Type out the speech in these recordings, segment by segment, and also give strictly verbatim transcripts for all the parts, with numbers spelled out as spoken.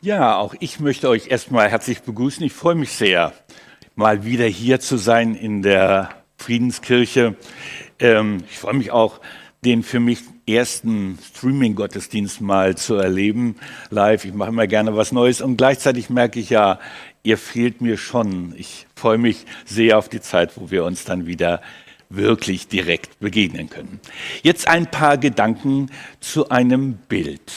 Ja, auch ich möchte euch erstmal herzlich begrüßen. Ich freue mich sehr, mal wieder hier zu sein in der Friedenskirche. Ähm, ich freue mich auch, den für mich ersten Streaming-Gottesdienst mal zu erleben, live. Ich mache immer gerne was Neues und gleichzeitig merke ich ja, ihr fehlt mir schon. Ich freue mich sehr auf die Zeit, wo wir uns dann wieder wirklich direkt begegnen können. Jetzt ein paar Gedanken zu einem Bild.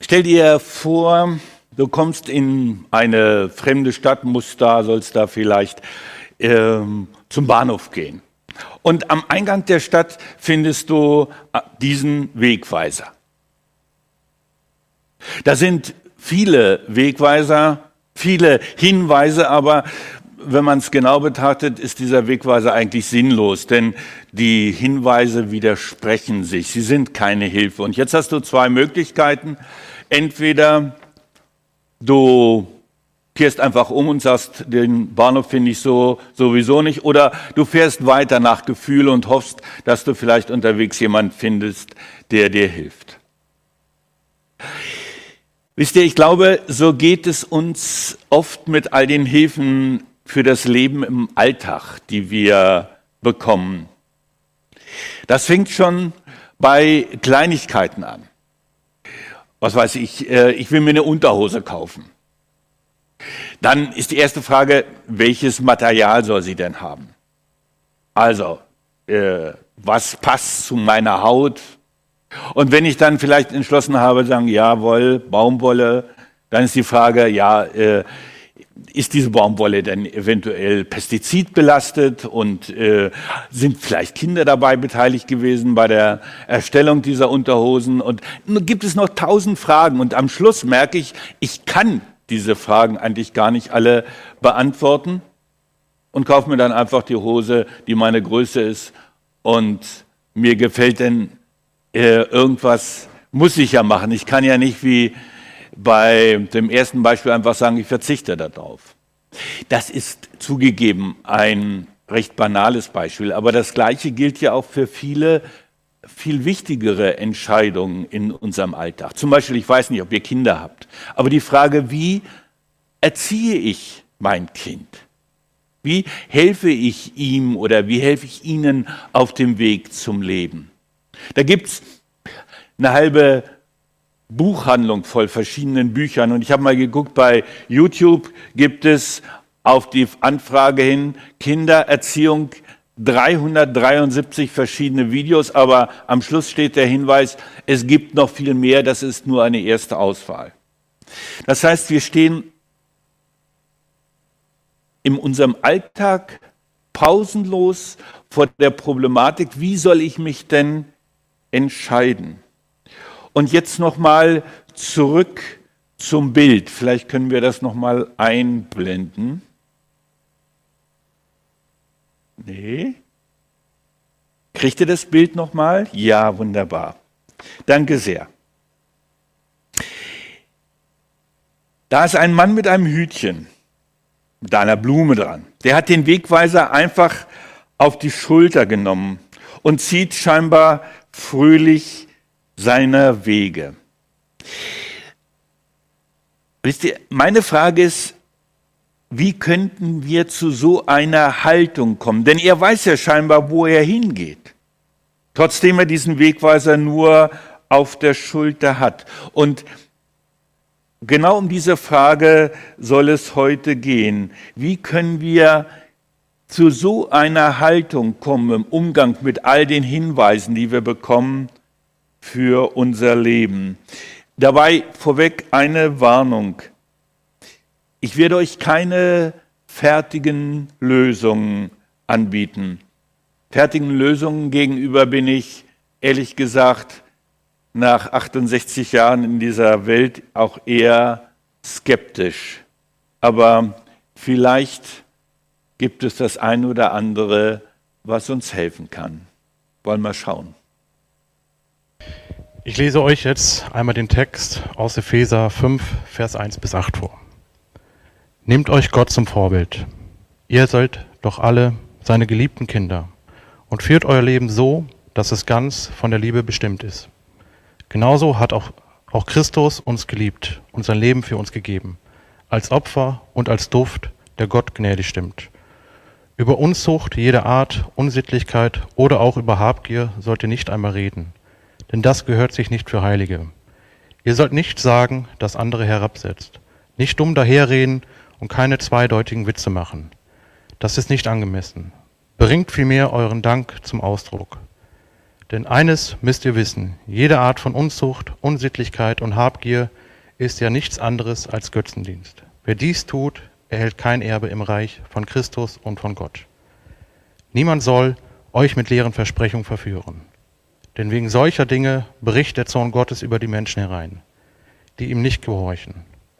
Stell dir vor, du kommst in eine fremde Stadt, musst da, sollst da vielleicht ähm, zum Bahnhof gehen. Und am Eingang der Stadt findest du diesen Wegweiser. Da sind viele Wegweiser, viele Hinweise, aber wenn man es genau betrachtet, ist dieser Wegweiser eigentlich sinnlos, denn die Hinweise widersprechen sich, sie sind keine Hilfe. Und jetzt hast du zwei Möglichkeiten. Entweder du kehrst einfach um und sagst, den Bahnhof finde ich so sowieso nicht, oder du fährst weiter nach Gefühl und hoffst, dass du vielleicht unterwegs jemanden findest, der dir hilft. Wisst ihr, ich glaube, so geht es uns oft mit all den Hilfen für das Leben im Alltag, die wir bekommen. Das fängt schon bei Kleinigkeiten an. Was weiß ich, ich will mir eine Unterhose kaufen. Dann ist die erste Frage, welches Material soll sie denn haben? Also, äh, was passt zu meiner Haut? Und wenn ich dann vielleicht entschlossen habe, sagen, jawohl, Baumwolle, dann ist die Frage, ja, äh, ist diese Baumwolle denn eventuell pestizidbelastet und äh, sind vielleicht Kinder dabei beteiligt gewesen bei der Erstellung dieser Unterhosen? Und gibt es noch tausend Fragen und am Schluss merke ich, ich kann diese Fragen eigentlich gar nicht alle beantworten und kaufe mir dann einfach die Hose, die meine Größe ist und mir gefällt denn äh, irgendwas, muss ich ja machen. Ich kann ja nicht wie bei dem ersten Beispiel einfach sagen, ich verzichte darauf. Das ist zugegeben ein recht banales Beispiel, aber das Gleiche gilt ja auch für viele viel wichtigere Entscheidungen in unserem Alltag. Zum Beispiel, ich weiß nicht, ob ihr Kinder habt, aber die Frage, wie erziehe ich mein Kind? Wie helfe ich ihm oder wie helfe ich ihnen auf dem Weg zum Leben? Da gibt's eine halbe Buchhandlung voll verschiedenen Büchern. Und ich habe mal geguckt, bei YouTube gibt es auf die Anfrage hin Kindererziehung dreihundertdreiundsiebzig verschiedene Videos, aber am Schluss steht der Hinweis, es gibt noch viel mehr, das ist nur eine erste Auswahl. Das heißt, wir stehen in unserem Alltag pausenlos vor der Problematik, wie soll ich mich denn entscheiden? Und jetzt nochmal zurück zum Bild. Vielleicht können wir das nochmal einblenden. Nee. Kriegt ihr das Bild nochmal? Ja, wunderbar. Danke sehr. Da ist ein Mann mit einem Hütchen, mit einer Blume dran. Der hat den Wegweiser einfach auf die Schulter genommen und zieht scheinbar fröhlich seiner Wege. Wisst ihr, meine Frage ist, wie könnten wir zu so einer Haltung kommen? Denn er weiß ja scheinbar, wo er hingeht. Trotzdem er diesen Wegweiser nur auf der Schulter hat. Und genau um diese Frage soll es heute gehen. Wie können wir zu so einer Haltung kommen im Umgang mit all den Hinweisen, die wir bekommen, für unser Leben. Dabei vorweg eine Warnung. Ich werde euch keine fertigen Lösungen anbieten. Fertigen Lösungen gegenüber bin ich, ehrlich gesagt, nach achtundsechzig Jahren in dieser Welt auch eher skeptisch. Aber vielleicht gibt es das ein oder andere, was uns helfen kann. Wollen wir schauen. Ich lese euch jetzt einmal den Text aus Epheser fünf, Vers eins bis acht vor. Nehmt euch Gott zum Vorbild. Ihr seid doch alle seine geliebten Kinder und führt euer Leben so, dass es ganz von der Liebe bestimmt ist. Genauso hat auch, auch Christus uns geliebt und sein Leben für uns gegeben, als Opfer und als Duft, der Gott gnädig stimmt. Über Unzucht jeder Art, Unsittlichkeit oder auch über Habgier sollt ihr nicht einmal reden, denn das gehört sich nicht für Heilige. Ihr sollt nicht sagen, dass andere herabsetzt, nicht dumm daherreden und keine zweideutigen Witze machen. Das ist nicht angemessen. Bringt vielmehr euren Dank zum Ausdruck. Denn eines müsst ihr wissen, jede Art von Unzucht, Unsittlichkeit und Habgier ist ja nichts anderes als Götzendienst. Wer dies tut, erhält kein Erbe im Reich von Christus und von Gott. Niemand soll euch mit leeren Versprechungen verführen. Denn wegen solcher Dinge bricht der Zorn Gottes über die Menschen herein, die ihm nicht gehorchen.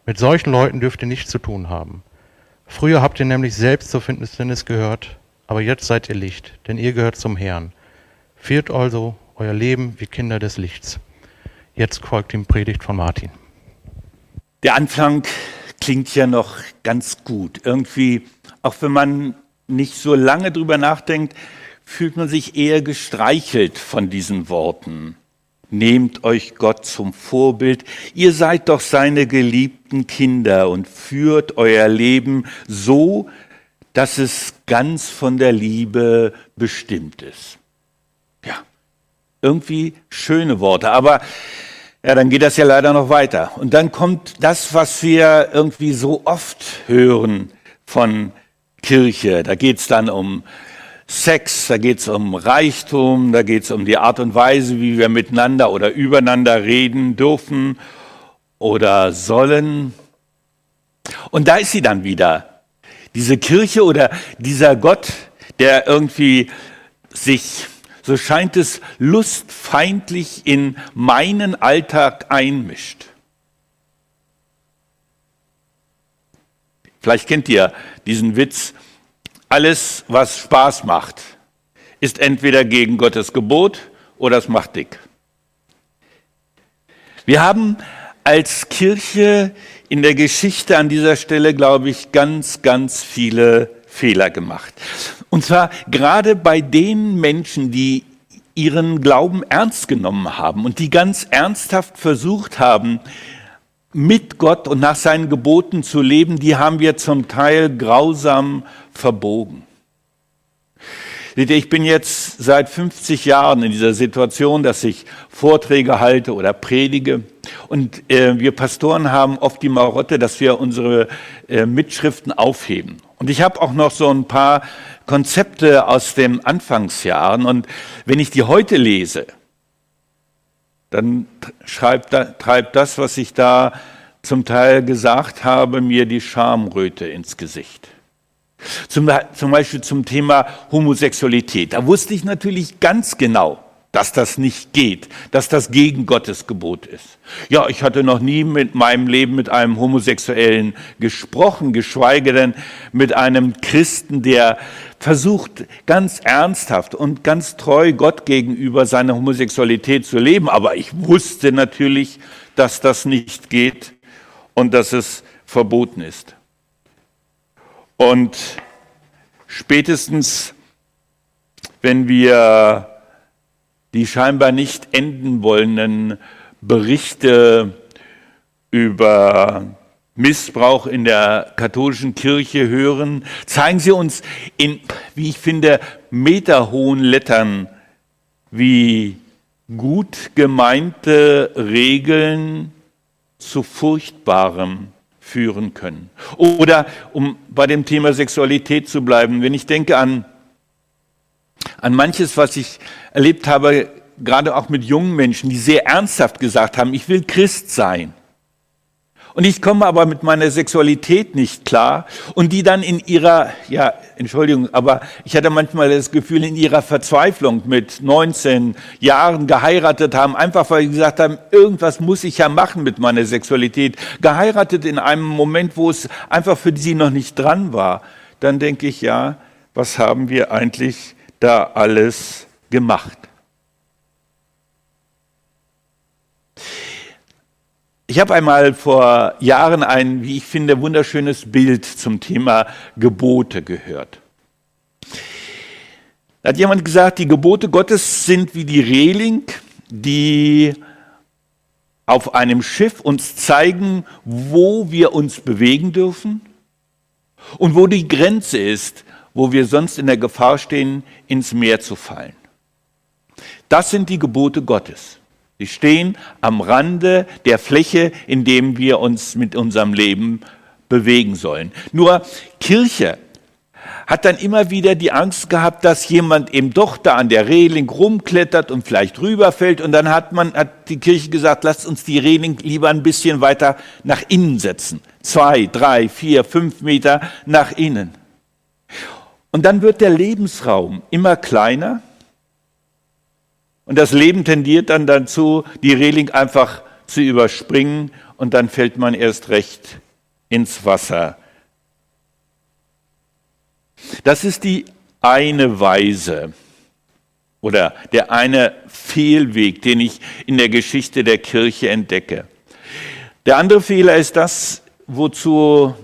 Mit solchen Leuten dürft ihr nichts zu tun haben. Früher habt ihr nämlich selbst zur Finsternis gehört, aber jetzt seid ihr Licht, denn ihr gehört zum Herrn. Führt also euer Leben wie Kinder des Lichts. Jetzt folgt die Predigt von Martin. Der Anfang klingt ja noch ganz gut. Irgendwie, auch wenn man nicht so lange drüber nachdenkt, fühlt man sich eher gestreichelt von diesen Worten. Nehmt euch Gott zum Vorbild, ihr seid doch seine geliebten Kinder und führt euer Leben so, dass es ganz von der Liebe bestimmt ist. Ja, irgendwie schöne Worte, aber ja, dann geht das ja leider noch weiter. Und dann kommt das, was wir irgendwie so oft hören von Kirche. Da geht es dann um Sex, da geht es um Reichtum, da geht es um die Art und Weise, wie wir miteinander oder übereinander reden dürfen oder sollen. Und da ist sie dann wieder. Diese Kirche oder dieser Gott, der irgendwie sich, so scheint es, lustfeindlich in meinen Alltag einmischt. Vielleicht kennt ihr diesen Witz, alles, was Spaß macht, ist entweder gegen Gottes Gebot oder es macht dick. Wir haben als Kirche in der Geschichte an dieser Stelle, glaube ich, ganz, ganz viele Fehler gemacht. Und zwar gerade bei den Menschen, die ihren Glauben ernst genommen haben und die ganz ernsthaft versucht haben, mit Gott und nach seinen Geboten zu leben, die haben wir zum Teil grausam verbogen. Seht ihr, ich bin jetzt seit fünfzig Jahren in dieser Situation, dass ich Vorträge halte oder predige. Und äh, wir Pastoren haben oft die Marotte, dass wir unsere äh, Mitschriften aufheben. Und ich habe auch noch so ein paar Konzepte aus den Anfangsjahren. Und wenn ich die heute lese, dann schreibt, treibt das, was ich da zum Teil gesagt habe, mir die Schamröte ins Gesicht. Zum, zum Beispiel zum Thema Homosexualität. Da wusste ich natürlich ganz genau, dass das nicht geht, dass das gegen Gottes Gebot ist. Ja, ich hatte noch nie mit meinem Leben mit einem Homosexuellen gesprochen, geschweige denn mit einem Christen, der versucht, ganz ernsthaft und ganz treu Gott gegenüber seine Homosexualität zu leben. Aber ich wusste natürlich, dass das nicht geht und dass es verboten ist. Und spätestens, wenn wir die scheinbar nicht enden wollenden Berichte über Missbrauch in der katholischen Kirche hören, zeigen sie uns in, wie ich finde, meterhohen Lettern, wie gut gemeinte Regeln zu Furchtbarem führen können. Oder, um bei dem Thema Sexualität zu bleiben, wenn ich denke an An manches, was ich erlebt habe, gerade auch mit jungen Menschen, die sehr ernsthaft gesagt haben, ich will Christ sein. Und ich komme aber mit meiner Sexualität nicht klar. Und die dann in ihrer, ja, Entschuldigung, aber ich hatte manchmal das Gefühl, in ihrer Verzweiflung mit neunzehn Jahren geheiratet haben, einfach weil sie gesagt haben, irgendwas muss ich ja machen mit meiner Sexualität. Geheiratet in einem Moment, wo es einfach für sie noch nicht dran war. Dann denke ich, ja, was haben wir eigentlich da alles gemacht? Ich habe einmal vor Jahren ein, wie ich finde, wunderschönes Bild zum Thema Gebote gehört. Da hat jemand gesagt, die Gebote Gottes sind wie die Reling, die auf einem Schiff uns zeigen, wo wir uns bewegen dürfen und wo die Grenze ist, wo wir sonst in der Gefahr stehen, ins Meer zu fallen. Das sind die Gebote Gottes. Sie stehen am Rande der Fläche, in dem wir uns mit unserem Leben bewegen sollen. Nur Kirche hat dann immer wieder die Angst gehabt, dass jemand eben doch da an der Reling rumklettert und vielleicht rüberfällt. Und dann hat man, hat die Kirche gesagt, lasst uns die Reling lieber ein bisschen weiter nach innen setzen. Zwei, drei, vier, fünf Meter nach innen. Und dann wird der Lebensraum immer kleiner. Und das Leben tendiert dann dazu, die Reling einfach zu überspringen. Und dann fällt man erst recht ins Wasser. Das ist die eine Weise oder der eine Fehlweg, den ich in der Geschichte der Kirche entdecke. Der andere Fehler ist das, wozu,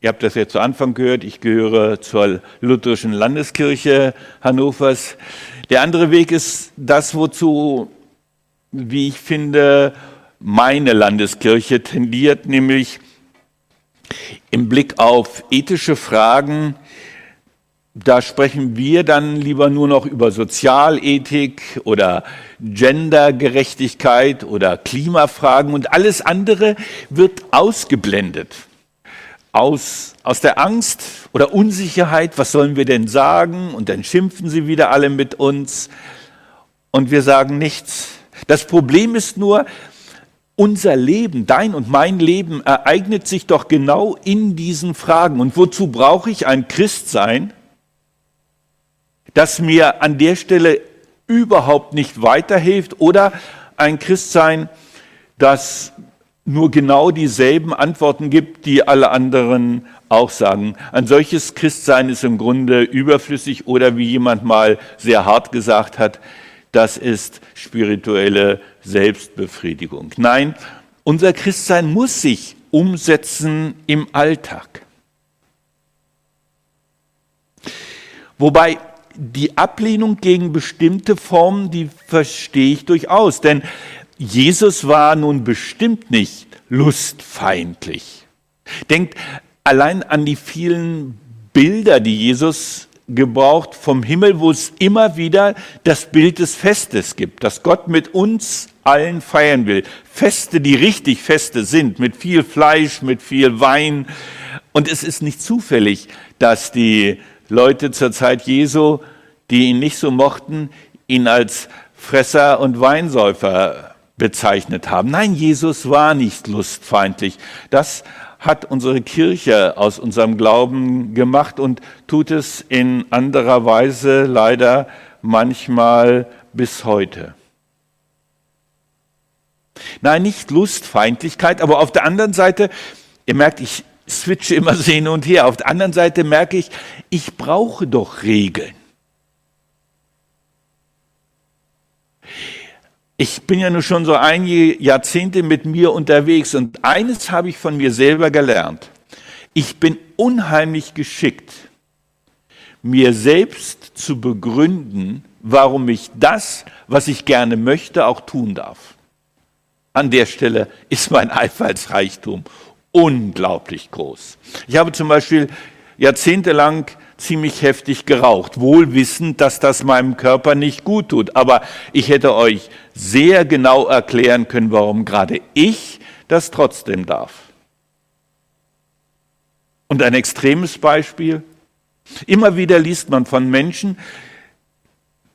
ihr habt das ja zu Anfang gehört, ich gehöre zur lutherischen Landeskirche Hannovers. Der andere Weg ist das, wozu, wie ich finde, meine Landeskirche tendiert, nämlich im Blick auf ethische Fragen. Da sprechen wir dann lieber nur noch über Sozialethik oder Gendergerechtigkeit oder Klimafragen und alles andere wird ausgeblendet. Aus, aus der Angst oder Unsicherheit, was sollen wir denn sagen? Und dann schimpfen sie wieder alle mit uns und wir sagen nichts. Das Problem ist nur, unser Leben, dein und mein Leben ereignet sich doch genau in diesen Fragen. Und wozu brauche ich ein Christsein, das mir an der Stelle überhaupt nicht weiterhilft oder ein Christsein, das nur genau dieselben Antworten gibt, die alle anderen auch sagen. Ein solches Christsein ist im Grunde überflüssig oder wie jemand mal sehr hart gesagt hat, das ist spirituelle Selbstbefriedigung. Nein, unser Christsein muss sich umsetzen im Alltag. Wobei die Ablehnung gegen bestimmte Formen, die verstehe ich durchaus, denn Jesus war nun bestimmt nicht lustfeindlich. Denkt allein an die vielen Bilder, die Jesus gebraucht vom Himmel, wo es immer wieder das Bild des Festes gibt, dass Gott mit uns allen feiern will. Feste, die richtig Feste sind, mit viel Fleisch, mit viel Wein. Und es ist nicht zufällig, dass die Leute zur Zeit Jesu, die ihn nicht so mochten, ihn als Fresser und Weinsäufer bezeichnet haben. Nein, Jesus war nicht lustfeindlich. Das hat unsere Kirche aus unserem Glauben gemacht und tut es in anderer Weise leider manchmal bis heute. Nein, nicht Lustfeindlichkeit, aber auf der anderen Seite, ihr merkt, ich switche immer so hin und her. Auf der anderen Seite merke ich, ich brauche doch Regeln. Ich bin ja nur schon so einige Jahrzehnte mit mir unterwegs und eines habe ich von mir selber gelernt. Ich bin unheimlich geschickt, mir selbst zu begründen, warum ich das, was ich gerne möchte, auch tun darf. An der Stelle ist mein Einfallsreichtum unglaublich groß. Ich habe zum Beispiel jahrzehntelang ziemlich heftig geraucht, wohl wissend, dass das meinem Körper nicht gut tut. Aber ich hätte euch sehr genau erklären können, warum gerade ich das trotzdem darf. Und ein extremes Beispiel. Immer wieder liest man von Menschen,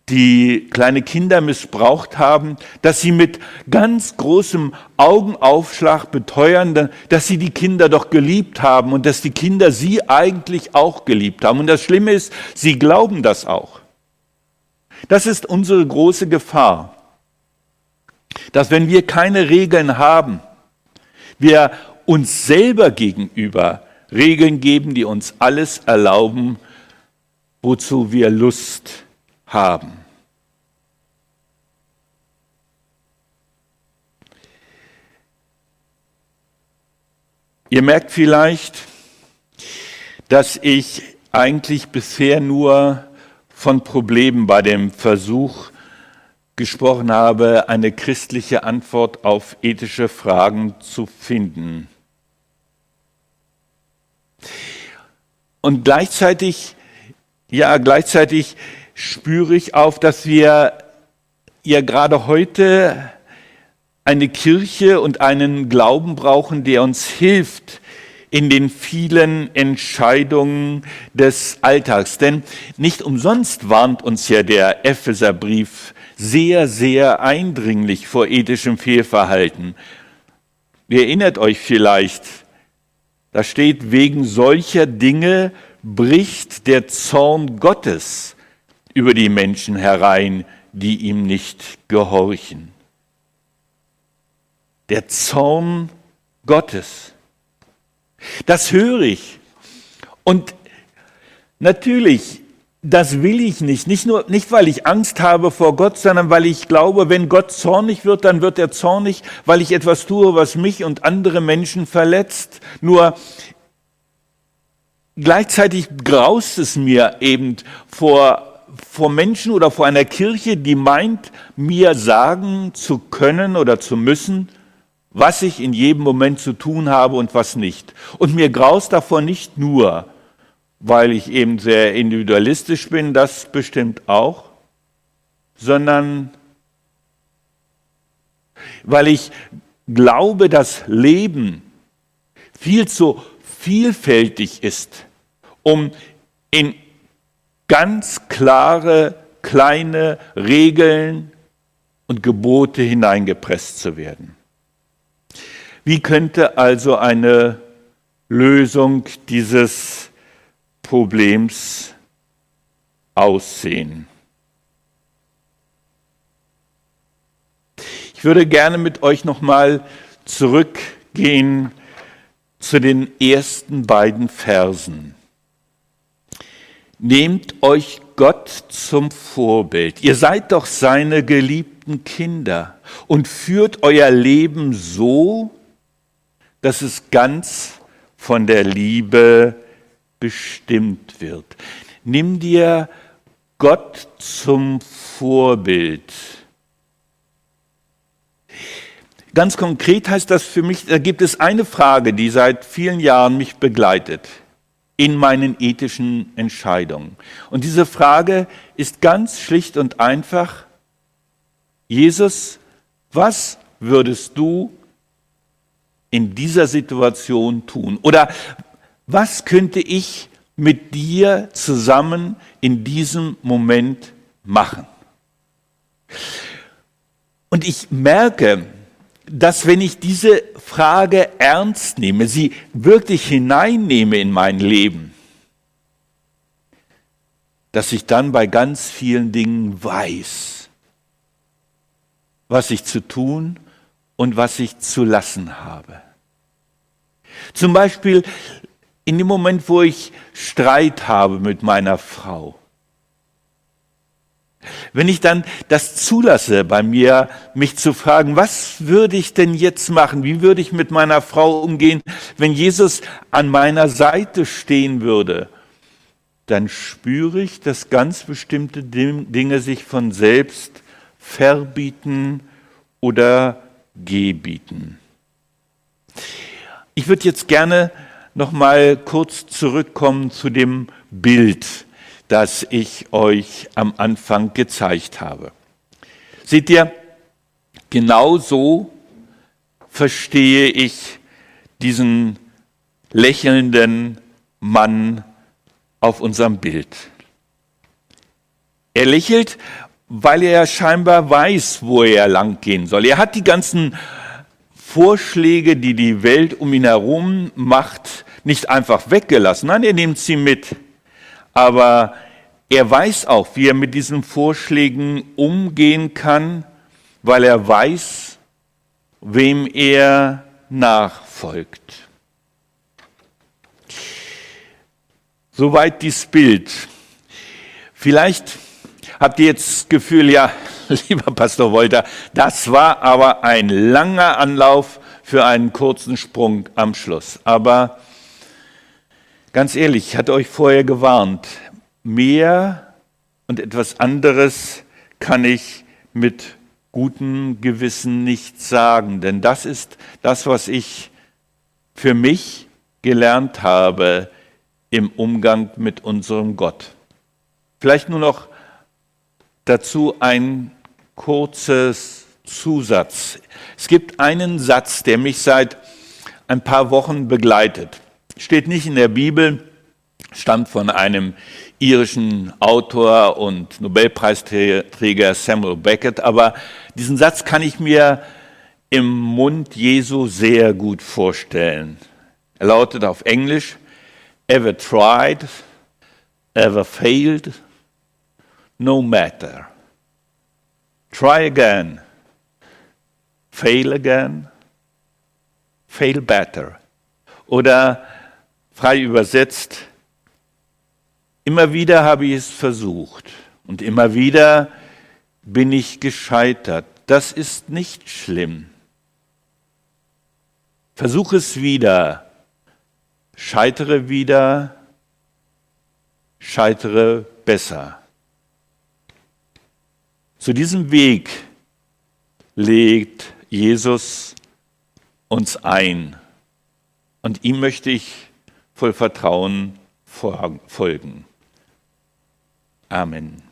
die kleine Kinder missbraucht haben, dass sie mit ganz großem Augenaufschlag beteuern, dass sie die Kinder doch geliebt haben und dass die Kinder sie eigentlich auch geliebt haben. Und das Schlimme ist, sie glauben das auch. Das ist unsere große Gefahr, dass wenn wir keine Regeln haben, wir uns selber gegenüber Regeln geben, die uns alles erlauben, wozu wir Lust haben. haben. Ihr merkt vielleicht, dass ich eigentlich bisher nur von Problemen bei dem Versuch gesprochen habe, eine christliche Antwort auf ethische Fragen zu finden. Und gleichzeitig, ja, gleichzeitig spüre ich auf, dass wir ja gerade heute eine Kirche und einen Glauben brauchen, der uns hilft in den vielen Entscheidungen des Alltags. Denn nicht umsonst warnt uns ja der Epheserbrief sehr, sehr eindringlich vor ethischem Fehlverhalten. Ihr erinnert euch vielleicht, da steht, wegen solcher Dinge bricht der Zorn Gottes über die Menschen herein, die ihm nicht gehorchen. Der Zorn Gottes. Das höre ich. Und natürlich, das will ich nicht. Nicht nur, nicht weil ich Angst habe vor Gott, sondern weil ich glaube, wenn Gott zornig wird, dann wird er zornig, weil ich etwas tue, was mich und andere Menschen verletzt. Nur gleichzeitig graust es mir eben vor vor Menschen oder vor einer Kirche, die meint, mir sagen zu können oder zu müssen, was ich in jedem Moment zu tun habe und was nicht. Und mir graust davor nicht nur, weil ich eben sehr individualistisch bin, das bestimmt auch, sondern weil ich glaube, dass Leben viel zu vielfältig ist, um in ganz klare, kleine Regeln und Gebote hineingepresst zu werden. Wie könnte also eine Lösung dieses Problems aussehen? Ich würde gerne mit euch nochmal zurückgehen zu den ersten beiden Versen. Nehmt euch Gott zum Vorbild. Ihr seid doch seine geliebten Kinder und führt euer Leben so, dass es ganz von der Liebe bestimmt wird. Nimm dir Gott zum Vorbild. Ganz konkret heißt das für mich, da gibt es eine Frage, die seit vielen Jahren mich begleitet in meinen ethischen Entscheidungen. Und diese Frage ist ganz schlicht und einfach: Jesus, was würdest du in dieser Situation tun? Oder was könnte ich mit dir zusammen in diesem Moment machen? Und ich merke, dass wenn ich diese Frage ernst nehme, sie wirklich hineinnehme in mein Leben, dass ich dann bei ganz vielen Dingen weiß, was ich zu tun und was ich zu lassen habe. Zum Beispiel in dem Moment, wo ich Streit habe mit meiner Frau. Wenn ich dann das zulasse bei mir, mich zu fragen, was würde ich denn jetzt machen? Wie würde ich mit meiner Frau umgehen? Wenn Jesus an meiner Seite stehen würde, dann spüre ich, dass ganz bestimmte Dinge sich von selbst verbieten oder gebieten. Ich würde jetzt gerne noch mal kurz zurückkommen zu dem Bild, das ich euch am Anfang gezeigt habe. Seht ihr, genau so verstehe ich diesen lächelnden Mann auf unserem Bild. Er lächelt, weil er scheinbar weiß, wo er lang gehen soll. Er hat die ganzen Vorschläge, die die Welt um ihn herum macht, nicht einfach weggelassen. Nein, er nimmt sie mit. Aber er weiß auch, wie er mit diesen Vorschlägen umgehen kann, weil er weiß, wem er nachfolgt. Soweit dieses Bild. Vielleicht habt ihr jetzt das Gefühl, ja, lieber Pastor Wolter, das war aber ein langer Anlauf für einen kurzen Sprung am Schluss. Aber ganz ehrlich, ich hatte euch vorher gewarnt, mehr und etwas anderes kann ich mit gutem Gewissen nichts sagen. Denn das ist das, was ich für mich gelernt habe im Umgang mit unserem Gott. Vielleicht nur noch dazu ein kurzes Zusatz. Es gibt einen Satz, der mich seit ein paar Wochen begleitet. Steht nicht in der Bibel, stammt von einem irischen Autor und Nobelpreisträger Samuel Beckett, aber diesen Satz kann ich mir im Mund Jesu sehr gut vorstellen. Er lautet auf Englisch: Ever tried, ever failed, no matter. Try again, fail again, fail better. Oder frei übersetzt: Immer wieder habe ich es versucht und immer wieder bin ich gescheitert. Das ist nicht schlimm. Versuch es wieder, scheitere wieder, scheitere besser. Zu diesem Weg legt Jesus uns ein. Und ihm möchte ich voll Vertrauen folgen. Amen.